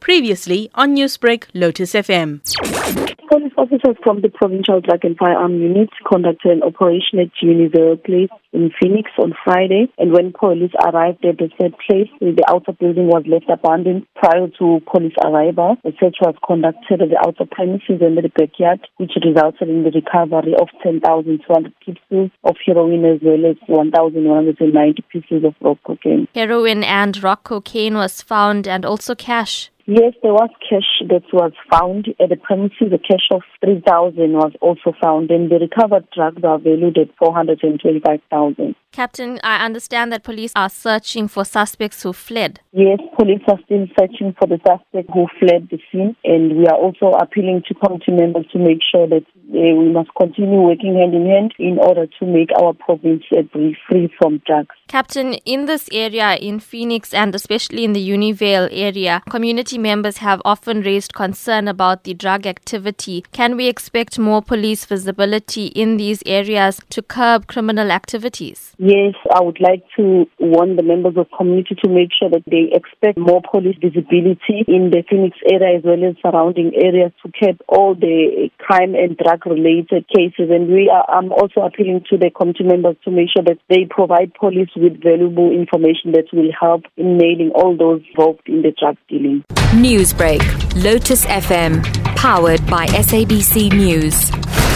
Previously on Newsbreak, Lotus FM. Police officers from the Provincial Drug and Firearm Unit conducted an operation at Univale Place in Phoenix on Friday, and when police arrived at the said place, the outer building was left abandoned. Prior to police arrival, a search was conducted at the outer premises and the backyard, which resulted in the recovery of 10,200 pieces of heroin as well as 1,190 pieces of rock cocaine. Heroin and rock cocaine was found, and also cash. Yes, there was cash that was found at the premises. A cash of 3,000 was also found, and the recovered drugs are valued at 425,000. Captain, I understand that police are searching for suspects who fled. Yes, police are still searching for the suspect who fled the scene, and we are also appealing to community members to make sure that we must continue working hand in hand in order to make our province free from drugs. Captain, in this area, in Phoenix and especially in the Univale area, community members have often raised concern about the drug activity. Can we expect more police visibility in these areas to curb criminal activities? Yes, I would like to warn the members of community to make sure that they expect more police visibility in the Phoenix area as well as surrounding areas to curb all the crime and drug-related cases. And I'm also appealing to the community members to make sure that they provide police with valuable information that will help in nailing all those involved in the drug dealing. Newsbreak, Lotus FM, powered by SABC News.